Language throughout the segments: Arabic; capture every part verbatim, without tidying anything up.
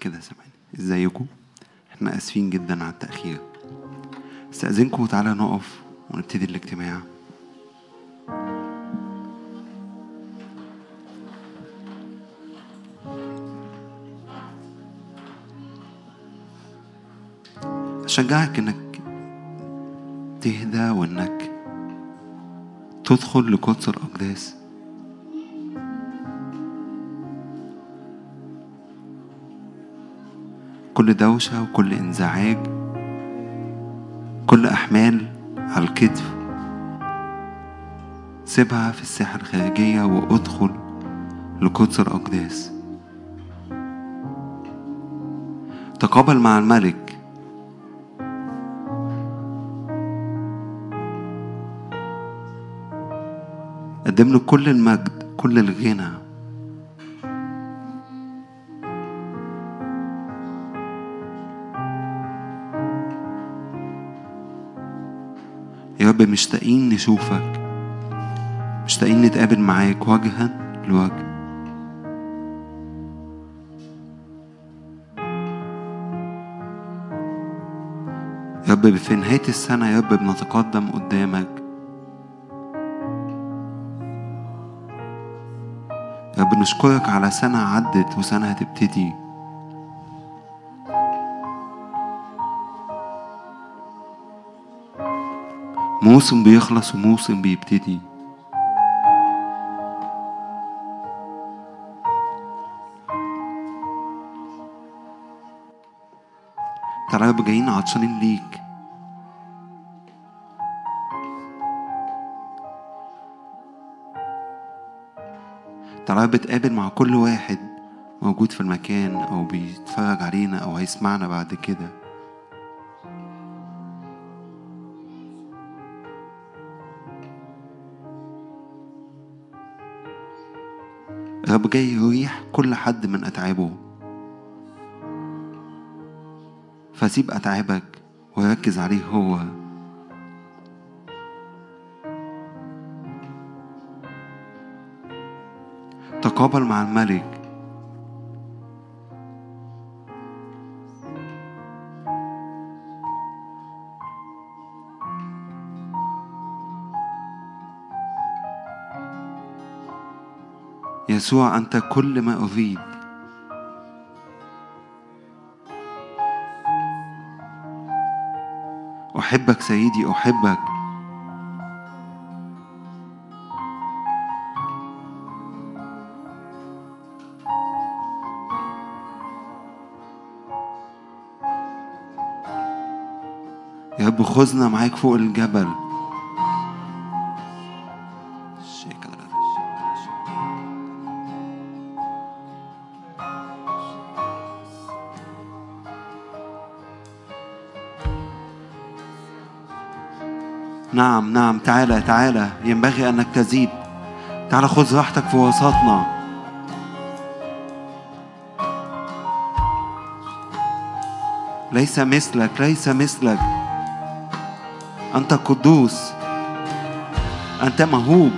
كده يا سامعين، ازيكم؟ احنا اسفين جدا على التأخير. استأذنكم وتعالى نقف ونبتدي الاجتماع. أشجعك انك تهدى وانك تدخل لقدس الأقداس. كل دوشة وكل انزعاج، كل أحمال على الكتف، سيبها في الساحة الخارجية وادخل لقدس الأقداس. تقابل مع الملك. قدم له كل المجد، كل الغنى. يا رب مشتاقين نشوفك، مشتاقين نتقابل معاك وجها لوجه. يا رب في نهاية السنة يا رب بنتقدم قدامك، بنشكرك على سنة عدت وسنة هتبتدي. موسم بيخلص وموسم بيبتدي. تعالى بجايين عطشانين ليك، تعالى بتقابل مع كل واحد موجود في المكان أو بيتفرج علينا أو هيسمعنا بعد كده. رب جاي يريح كل حد من أتعابه، فسيب أتعابك وركز عليه هو. تقابل مع الملك. يسوع أنت كل ما أريد. أحبك سيدي، أحبك. بخذنا معاك فوق الجبل. نعم نعم، تعالى تعالى، ينبغي أنك تزيد. تعالى خذ راحتك في وسطنا. ليس مثلك، ليس مثلك. أنت قدوس، أنت موهوب.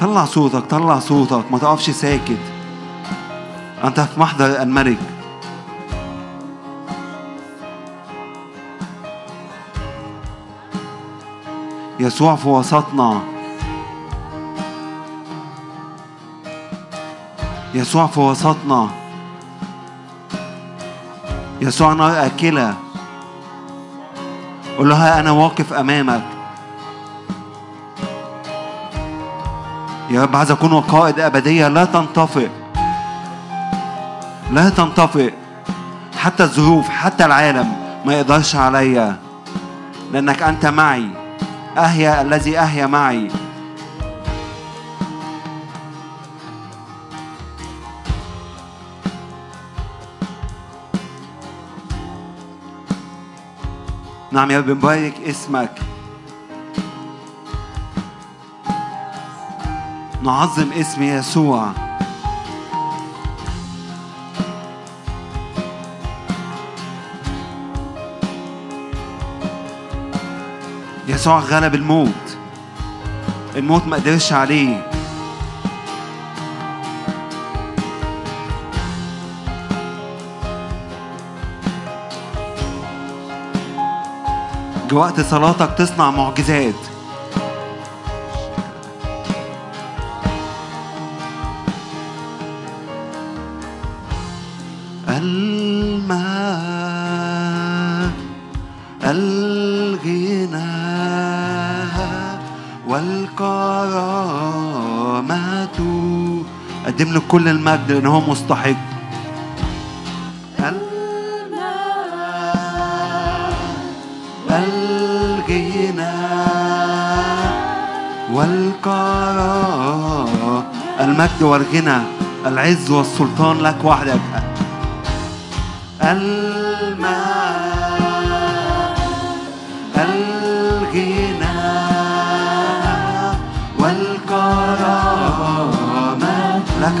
طلع صوتك، طلع صوتك، ما تقفش ساكت. أنت في محضر الملك. يسوع في وسطنا، يسوع في وسطنا، يسوع نار أكلة. قل لها أنا واقف أمامك. يا رب عايز أكون وقائد أبدية لا تنطفئ، لا تنطفئ. حتى الظروف، حتى العالم ما يقدرش عليا، لأنك أنت معي. أحيا الذي أحيا معي. نعم يا رب، بنبارك اسمك، نعظم اسم يسوع. يسوع غلب الموت، الموت ما قدرش عليه. وقت صلاتك تصنع معجزات. الماء الغناء والكرامة، قدم له كل المجد لأنه هو مستحق. والقرار، المجد والغنى، العز والسلطان لك وحدك. الماء الغنى والكرامة لك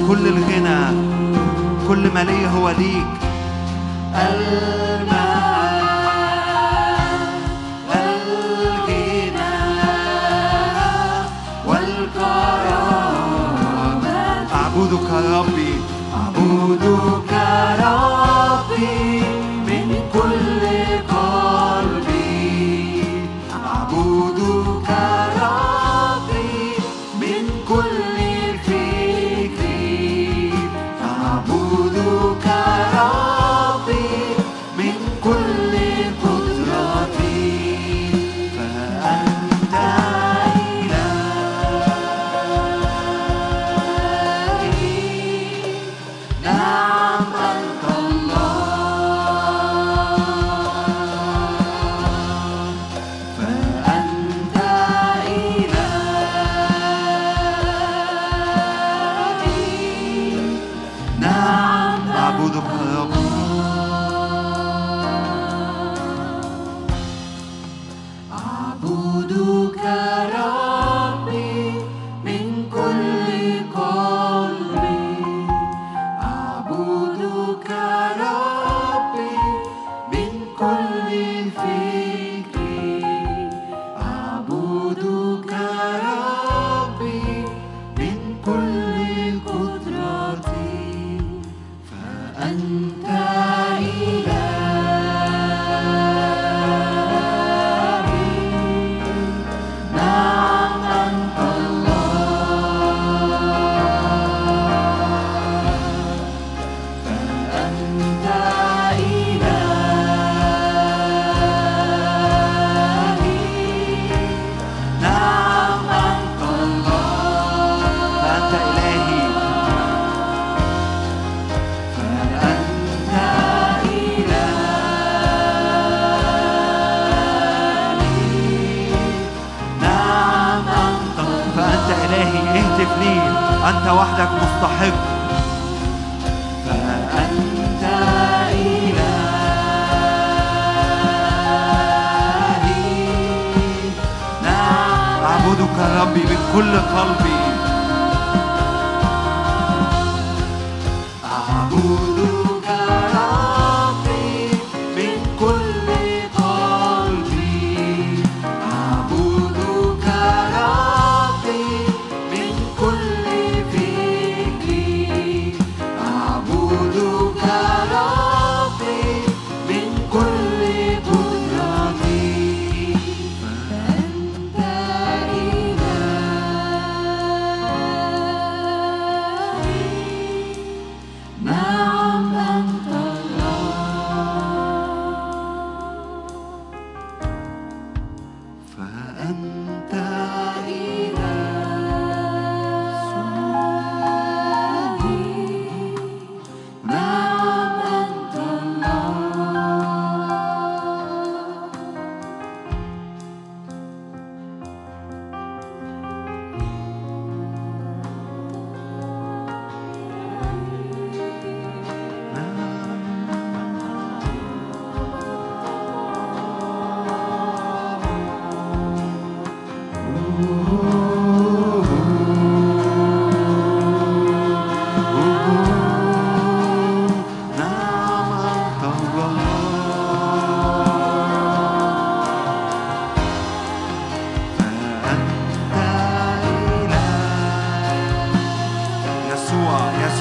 كل الغنى، كل ما ليه هو ليك. الماء والغنى والكرامة، أعبدك ربي، أعبدك ربي من كل قلبي، أعبدك ربي من كل أنت وحدك مستحق. فأنت إلهي، نعم أعبدك ربي بكل قلبي، أعبدك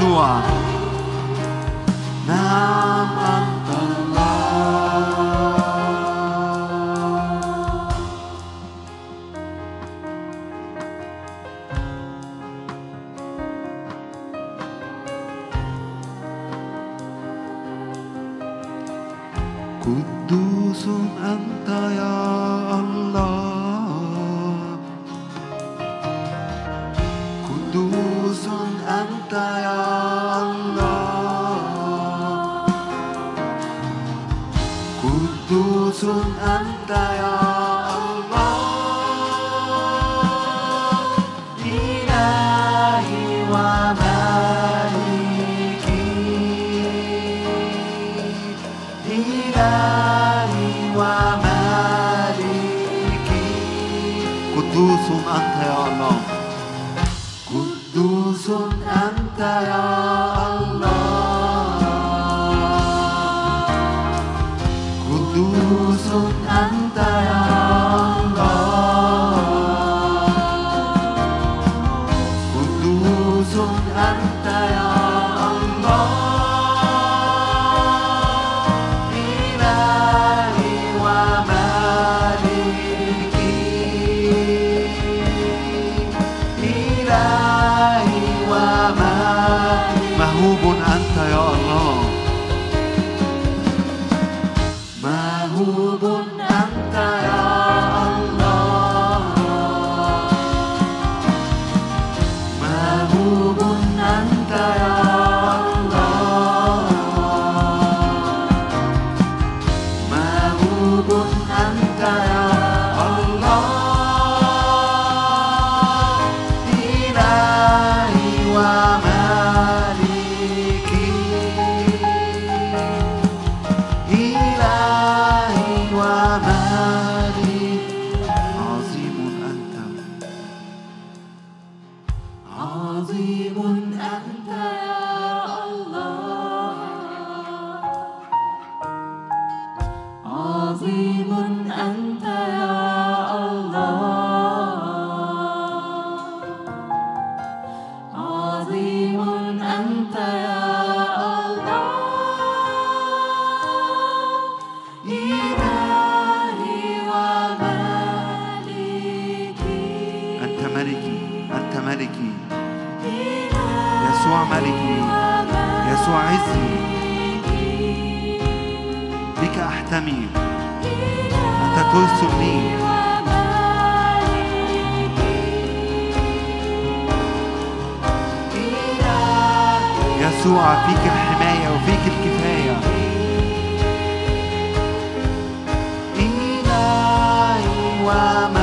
يسوع. نعم أنت الله. قدوس أنت يا الله، قدوس أنت يا الله، قدوس أنت يا الله، إلهي ومالكي، إلهي ومالكي، قدوس أنت يا الله، قدوس أنت يا الله، قدوس أنت يا الله، قدوس أنت يا الله، إلهي ومالكي، إلهي مهوب أنت يا الله، مهوب أنت يا الله، مهوب أنت يا الله، مهوب أنت يا الله، إلهي ومالكي، عظيم أنت يا الله، عظيم أنت يا الله، عظيم أنت يا الله، إلهي ومالكي، أنت ملكي، أنت ملكي يسوع، ملكي يسوع، عزي بك أحتمي، أنت ترسلني، يسوع فيك الحماية وفيك الكفاية، إلهي ومالكي،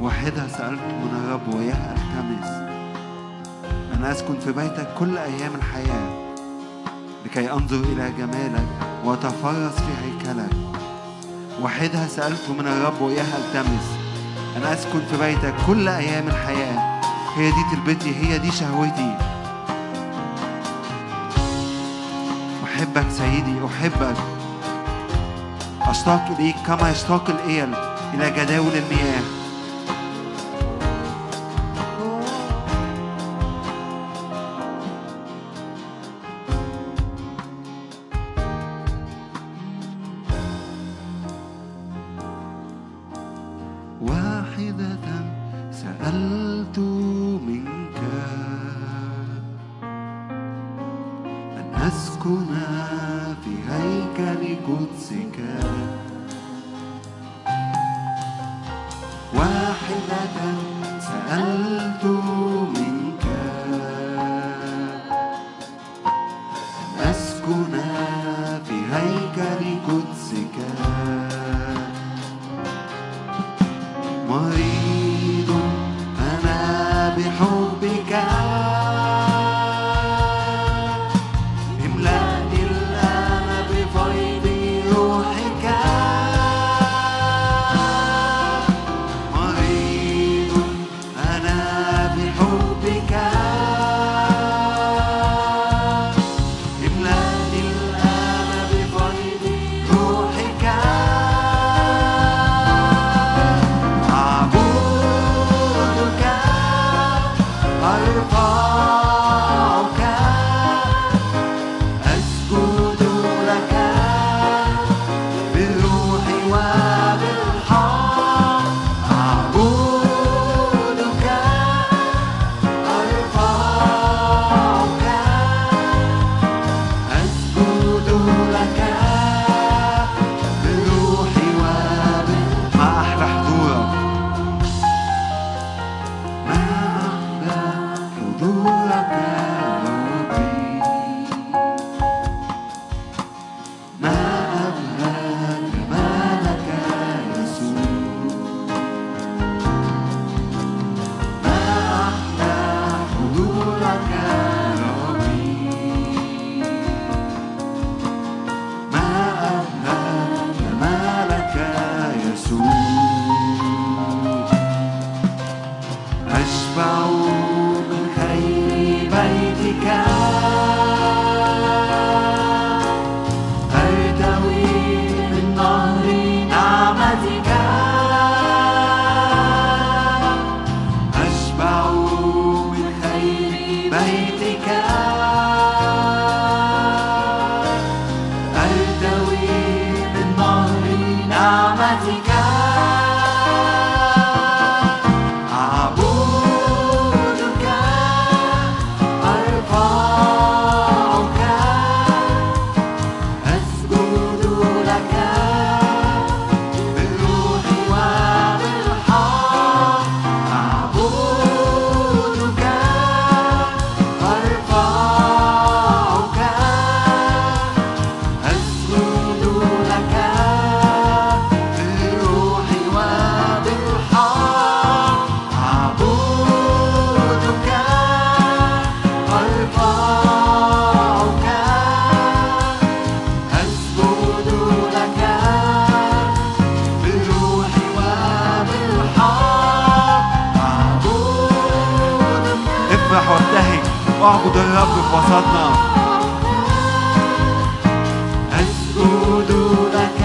واحدة سألت من الرب وإياها التمس، أنا أسكن في بيتك كل أيام الحياة لكي أنظر إلى جمالك وأتفرس في هيكلك. واحدة سألت من الرب وإياها التمس، أنا أسكن في بيتك كل أيام الحياة، هي دي طلبتي، هي دي شهوتي، أحبك سيدي، أحبك، أشتاق إليك كما يشتاق الإيل إلى جداول المياه. سألت منك أن أسكن في هيكل قدسك، واحدة سألت منك أن أسكن في هيكل قدسك، مريض أنا بحبك املأني الآن بفيض روحك. مريض أنا بحبك املأني الآن بفيض روحك. أعبد الرب في وسطنا. أسجد لك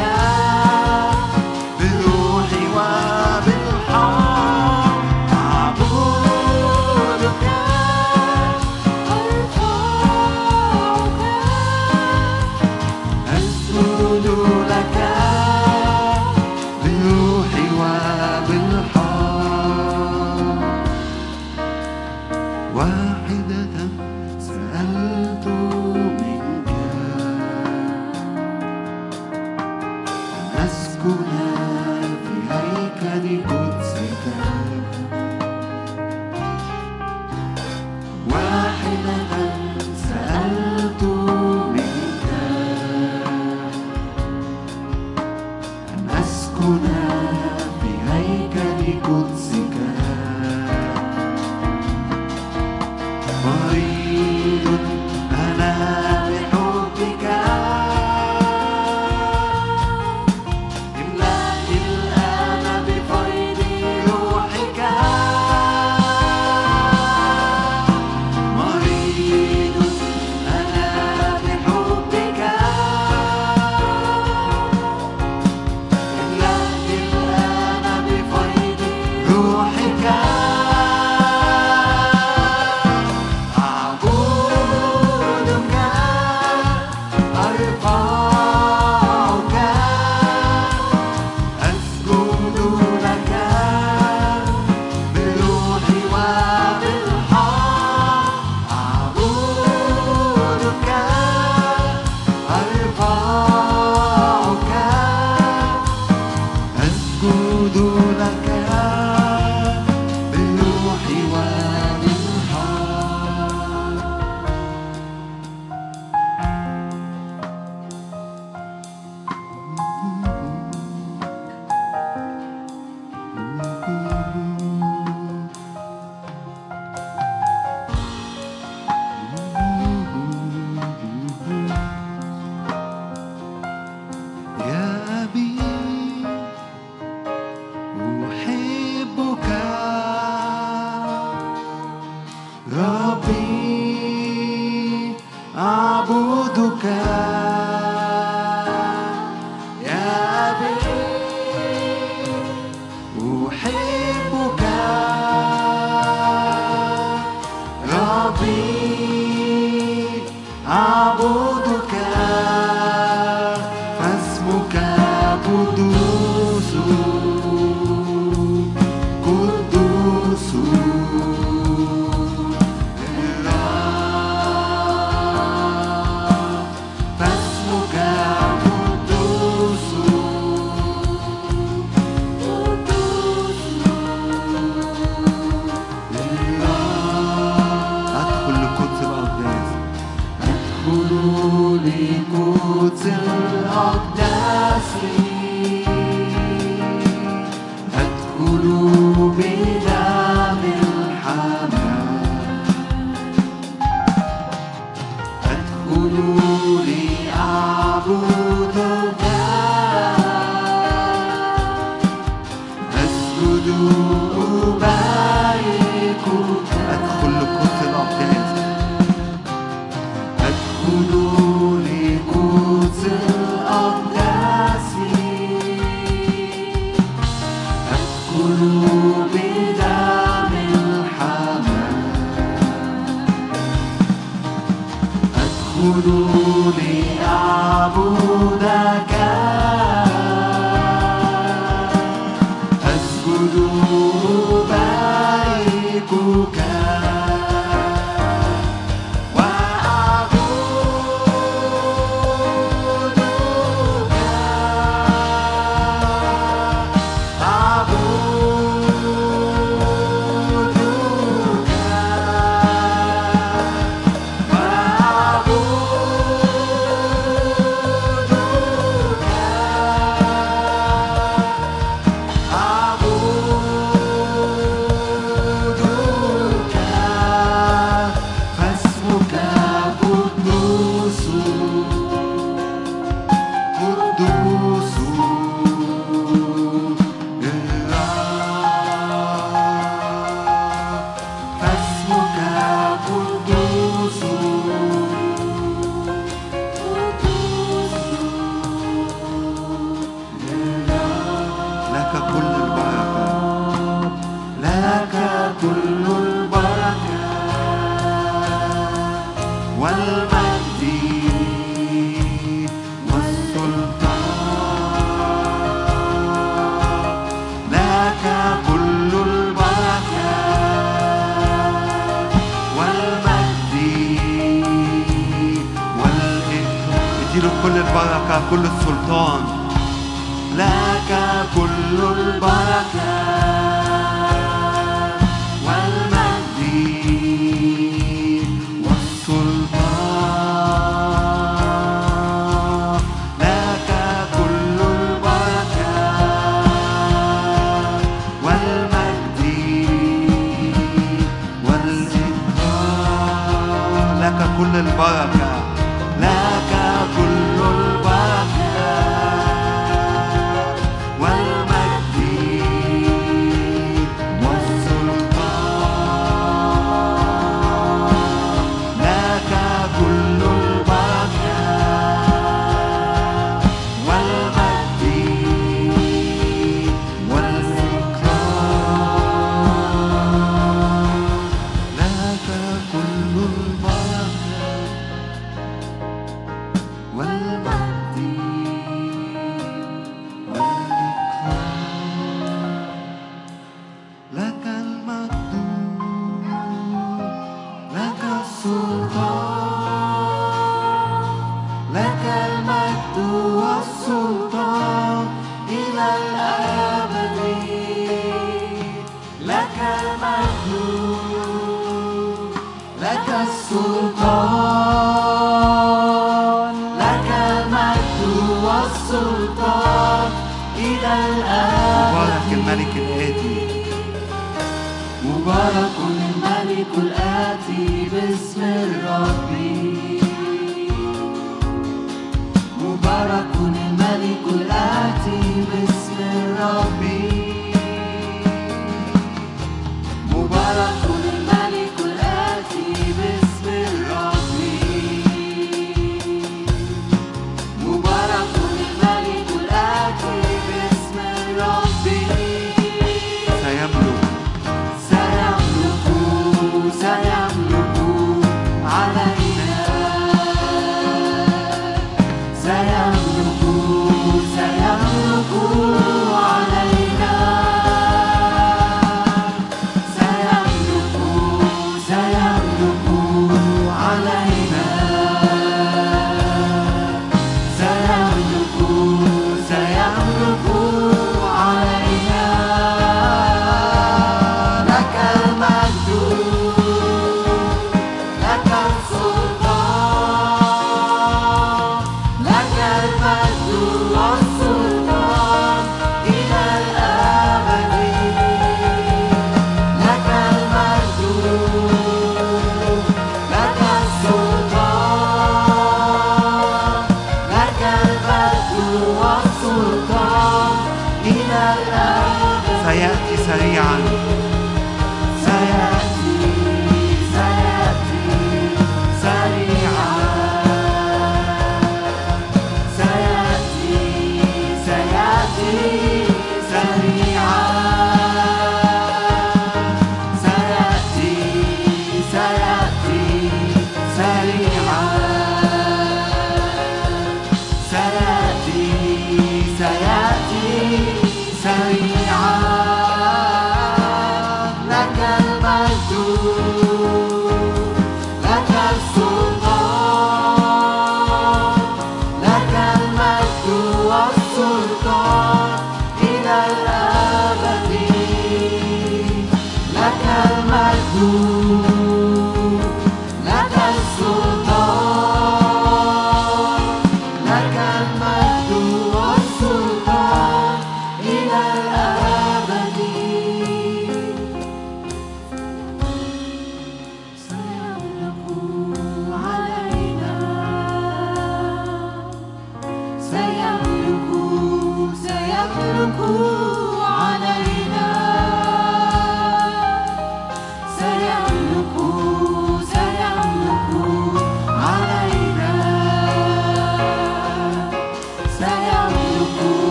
بالروح وبالحق، أعبدك أرفعك. أسجد لك بالروح وبالحق. واحدة سألت سيملك علينا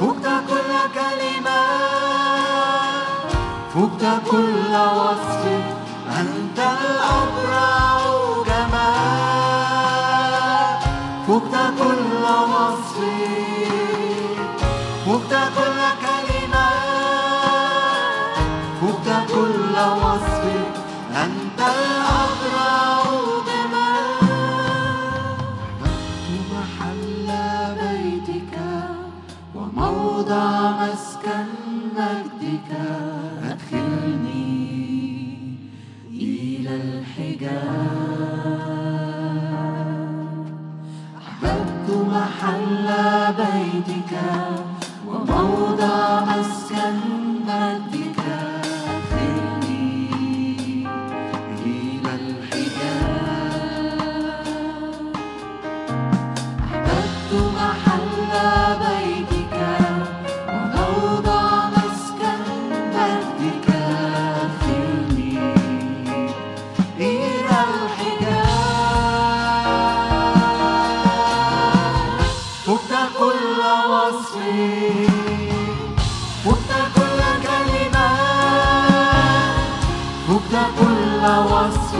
فوق كل كلمة فوق كل وصف.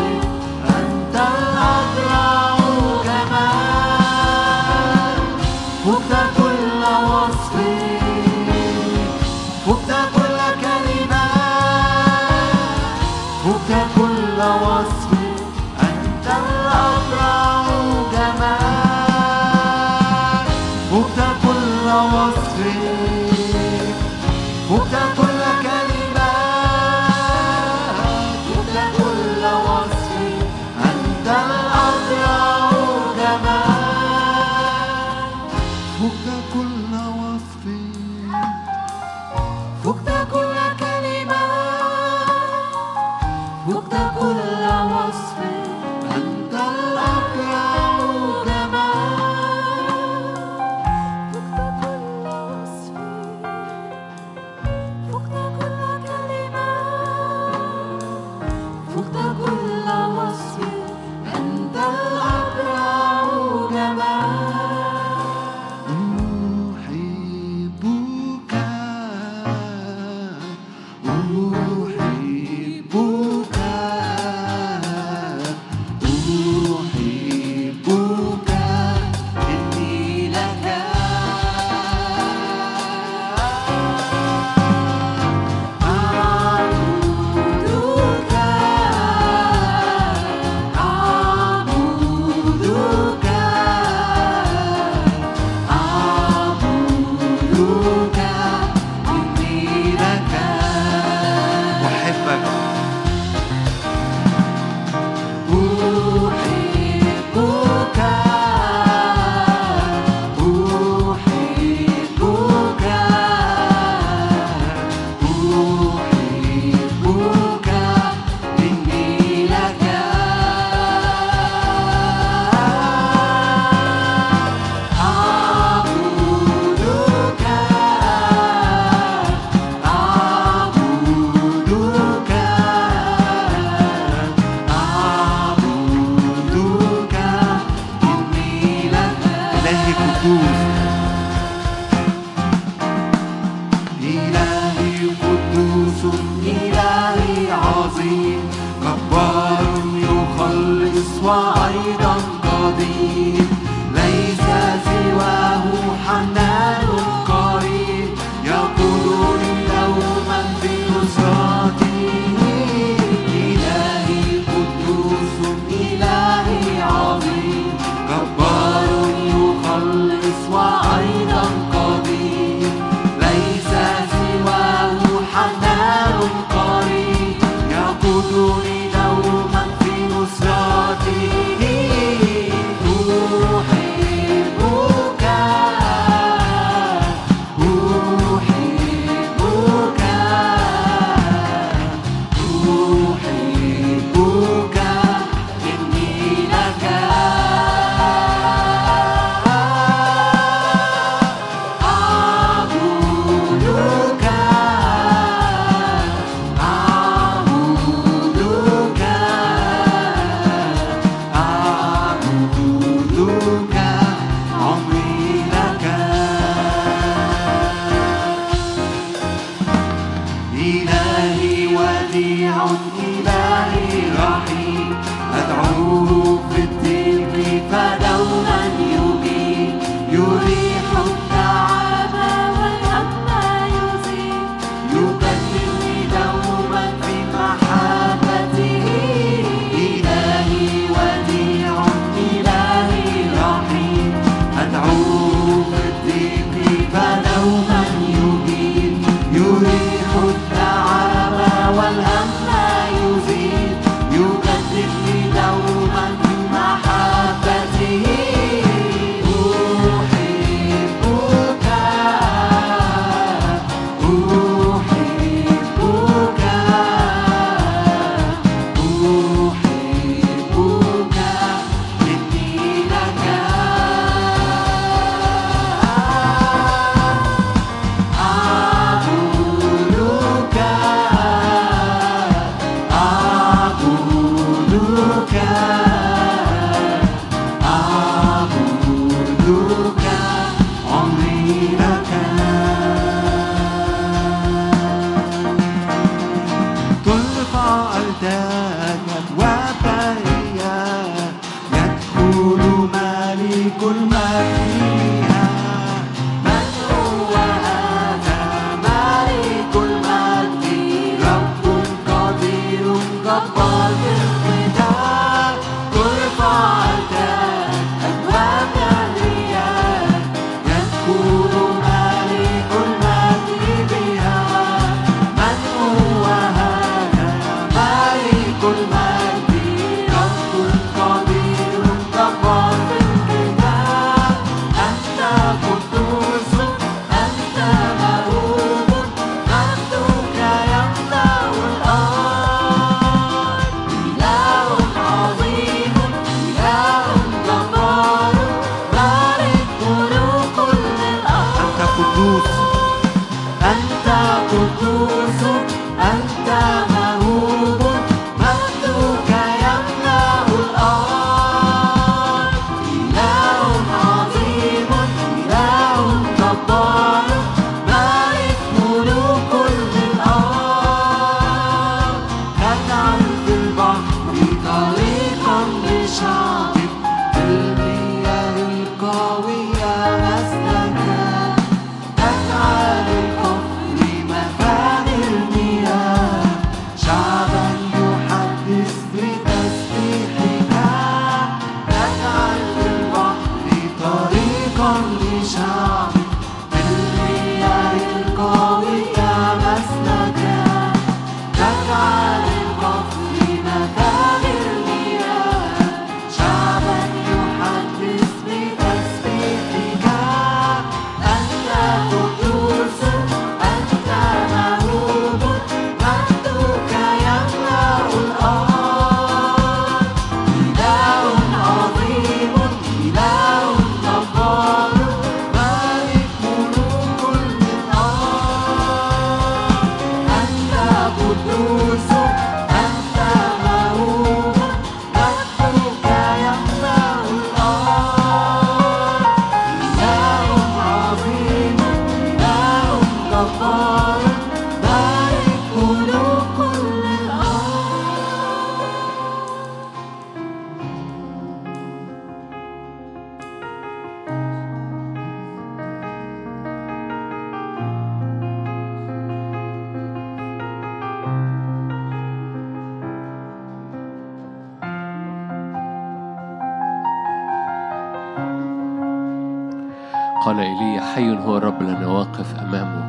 قال إيليا حي هو الرب لنا واقف أمامه.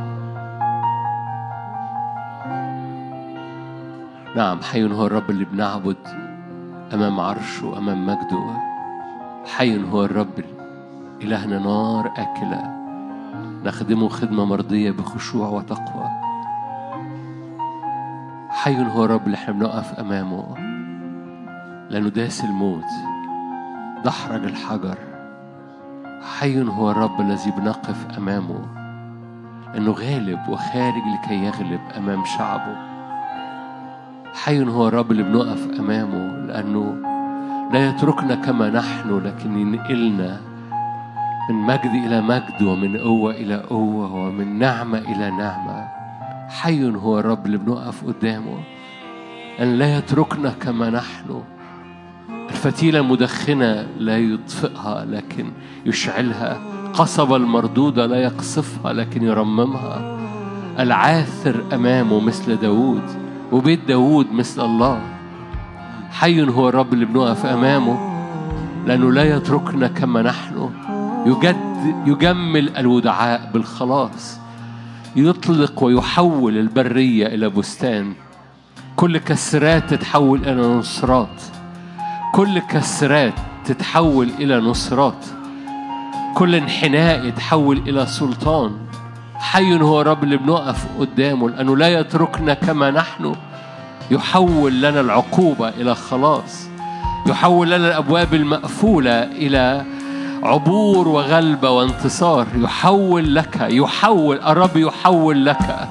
نعم حي هو الرب اللي بنعبد أمام عرشه أمام مجده. حي هو الرب إلهنا نار أكلة نخدمه خدمة مرضية بخشوع وتقوى. حي هو الرب اللي احنا بنقف أمامه لأنه داس الموت دحرج الحجر. حي هو الرب الذي بنقف أمامه أنه غالب وخارج لكي يغلب أمام شعبه. حي هو الرب اللي بنقف أمامه لأنه لا يتركنا كما نحن لكن ينقلنا من مجد إلى مجد ومن قوة إلى قوة ومن نعمة إلى نعمة. حي هو الرب اللي بنقف قدامه أن لا يتركنا كما نحن. الفتيلة المدخنة لا يطفئها لكن يشعلها. قصبة المردودة لا يقصفها لكن يرممها. العاثر أمامه مثل داود وبيت داود مثل الله. حي هو الرب اللي بنقف أمامه لأنه لا يتركنا كما نحن. يجد يجمل الودعاء بالخلاص. يطلق ويحول البرية إلى بستان. كل كسرات تتحول إلى نصرات. كل كسرات تتحول إلى نصرات. كل انحناء يتحول إلى سلطان. حي هو الرب اللي بنقف قدامه لأنه لا يتركنا كما نحن. يحول لنا العقوبة إلى خلاص. يحول لنا الأبواب المقفولة إلى عبور وغلبة وانتصار. يحول لك يحول الرب يحول لك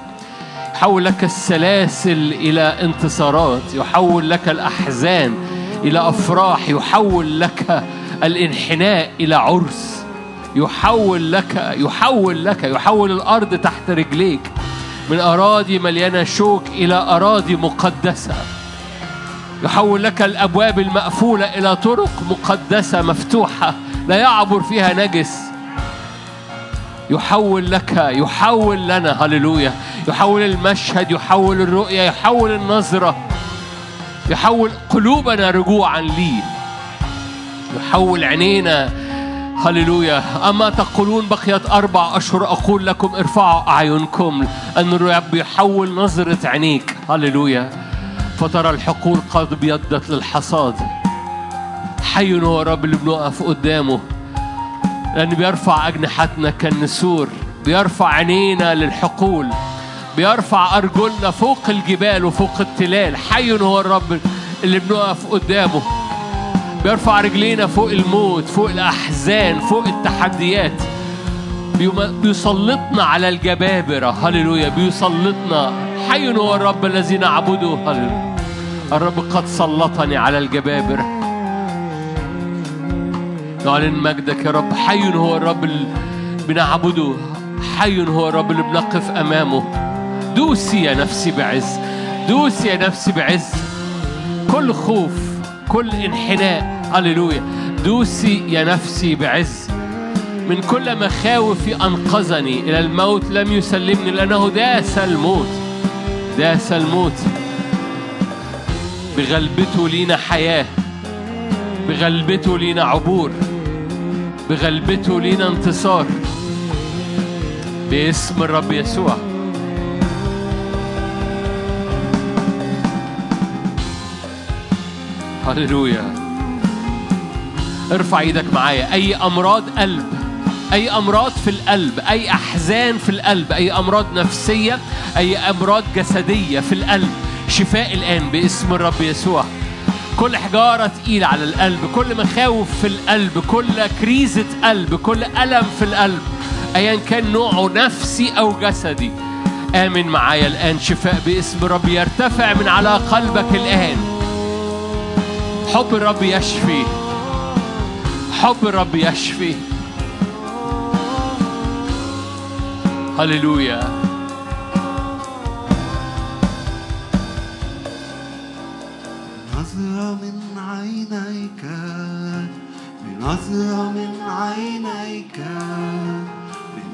يحول لك السلاسل إلى انتصارات. يحول لك الأحزان إلى أفراح. يحول لك الانحناء إلى عرس. يحول لك يحول لك يحول الأرض تحت رجليك من أراضي مليانة شوك إلى أراضي مقدسة. يحول لك الأبواب المقفولة إلى طرق مقدسة مفتوحة لا يعبر فيها نجس. يحول لك يحول لنا. هللويا. يحول المشهد يحول الرؤية يحول النظرة يحول قلوبنا رجوعا لي. يحول عينينا. هللويا. أما تقولون بقيت أربع أشهر أقول لكم ارفعوا أعينكم أن الرب يحول نظرة عينيك. هللويا. فترى الحقول قد بيضت للحصاد. حي هو الرب اللي بنقف قدامه لأن بيرفع أجنحتنا كالنسور. بيرفع عينينا للحقول. بيرفع أرجلنا فوق الجبال وفوق التلال. حي هو الرب اللي بنقف قدامه. بيرفع رجلينا فوق الموت فوق الأحزان فوق التحديات. بيسلطنا على الجبابرة. هللويا. بيسلطنا. حي هو الرب الذي نعبده. هللويا. الرب قد سلطني على الجبابرة. نعلن مجدك يا رب. حي هو الرب اللي بنعبده. حي هو الرب اللي بنقف أمامه. دوسي يا نفسي بعز. دوسي يا نفسي بعز. كل خوف كل انحناء. هللويا. دوسي يا نفسي بعز. من كل مخاوفي أنقذني. إلى الموت لم يسلمني لأنه داس الموت. داس الموت. بغلبته لينا حياة. بغلبته لينا عبور. بغلبته لينا انتصار. باسم الرب يسوع. هللويا. ارفع ايدك معايا. اي امراض قلب اي امراض في القلب اي احزان في القلب اي امراض نفسية اي امراض جسدية في القلب شفاء الان باسم الرب يسوع. كل حجارة تقيلة على القلب كل مخاوف في القلب كل كريزة قلب كل ألم في القلب أيا كان نوعه نفسي أو جسدي. آمن معايا الآن شفاء باسم الرب يرتفع من على قلبك الآن. حب الرب يشفي. حب الرب يشفي. هللويا. نظرة من عينيك بنظرة من عينيك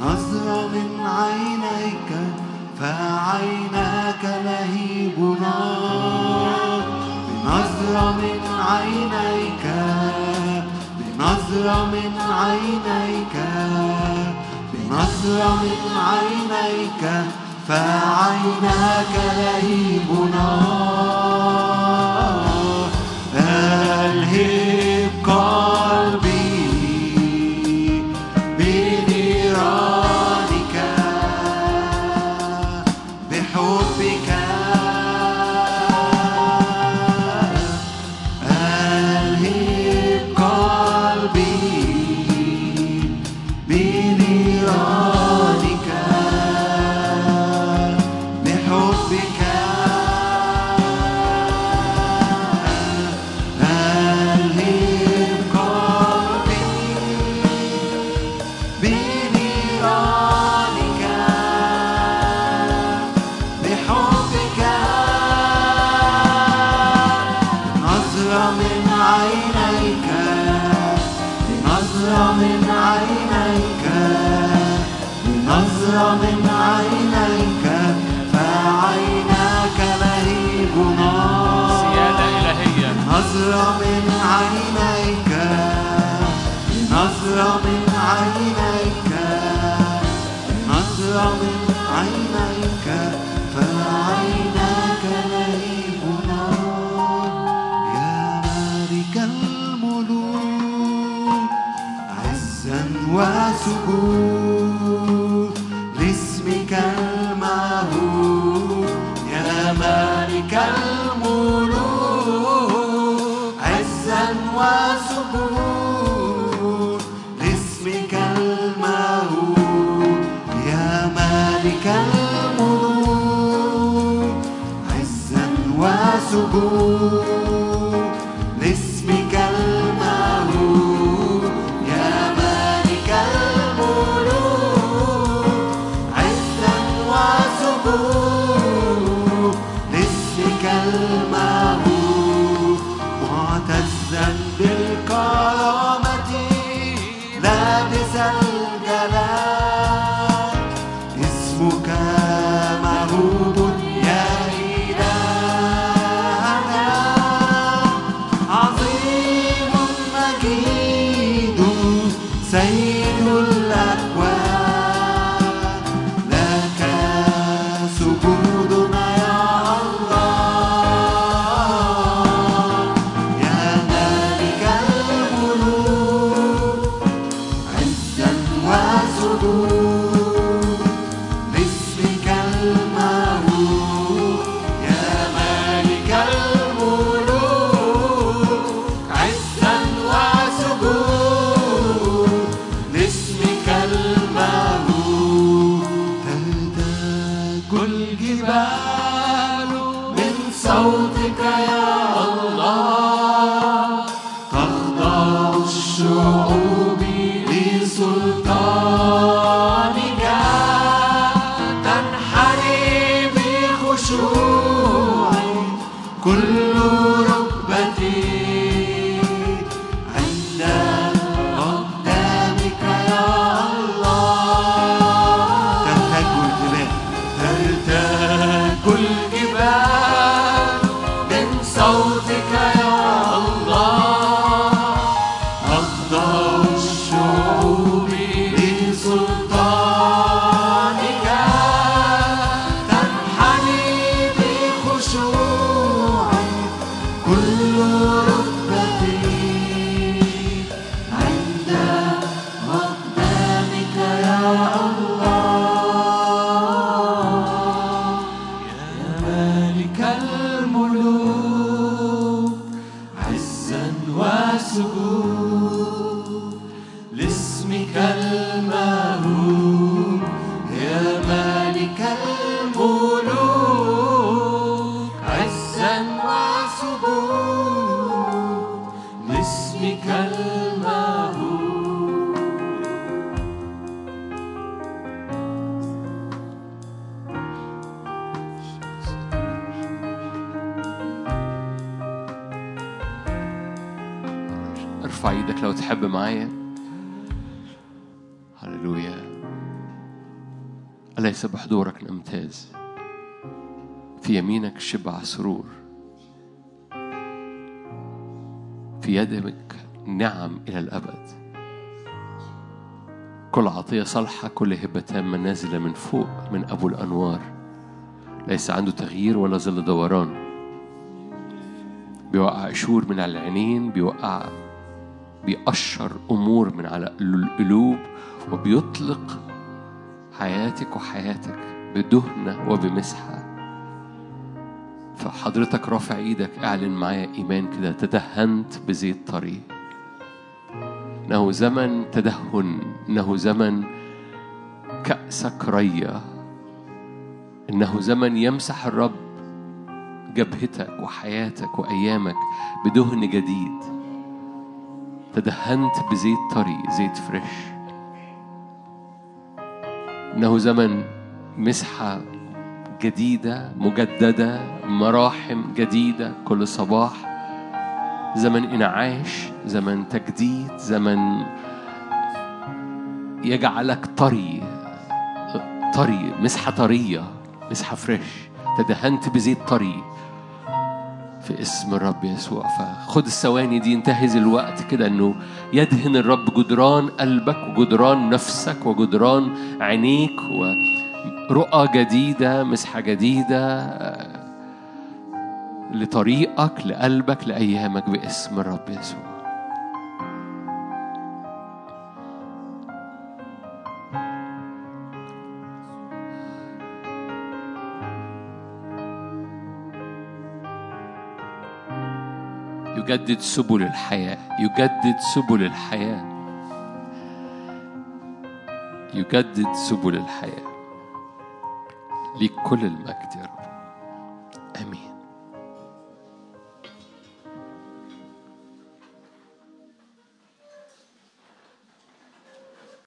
بنظرة من عينيك فعيناك لهيب نار. بنظرة من عينيك بنظرة من عينيك، بنظرة من عينيك، فعيناك لهيبنا ألهب قلبي بنيرانك بحبك ألهب قلبي بنيرانك من عينيك فعيناك مهيبنا زيادة إلهية نظرة من عينيك نظرة من عينيك نظرة من عينيك فعيناك مهيبنا يا مالك الملوك عزا وسجود لاسمك المهول يا مالك الملوك عزا وسجود لاسمك المهول يا مالك الملوك عزا وسجود لاسمك المهول يا مالك الملوك لاسمك المهول معتزا بالكرامة لابس الجلال اسمك مهول يا إلهنا عظيم مجيد سيد الأكوان بحضورك الامتاز في يمينك شبع سرور في يدك نعم إلى الأبد. كل عطية صالحة، كل هبة تامة نازلة من فوق من أبو الأنوار، ليس عنده تغيير ولا ظل دوران. بيوقع قشور من على العينين، بيوقع بيقشر أمور من على القلوب، وبيطلق حياتك وحياتك بدهنة وبمسحة. فحضرتك رافع ايدك اعلن معايا ايمان كده، تدهنت بزيت طري. انه زمن تدهن، انه زمن كأسك ريا، انه زمن يمسح الرب جبهتك وحياتك وايامك بدهن جديد. تدهنت بزيت طري، زيت فريش. انه زمن مسحة جديدة مجددة، مراحم جديدة كل صباح. زمن إنعاش، زمن تجديد، زمن يجعلك طري طري، مسحة طرية، مسحة فريش. تدهنت بزيت طري في اسم الرب يسوع. فخد الثواني دي، انتهز الوقت كده، انه يدهن الرب جدران قلبك وجدران نفسك وجدران عينيك، و رؤى جديدة، مسحة جديدة لطريقك، لقلبك، لأيامك باسم الرب يسوع. يجدد سبل الحياة، يجدد سبل الحياة، يجدد سبل الحياة. لكل المجد يا رب. آمين.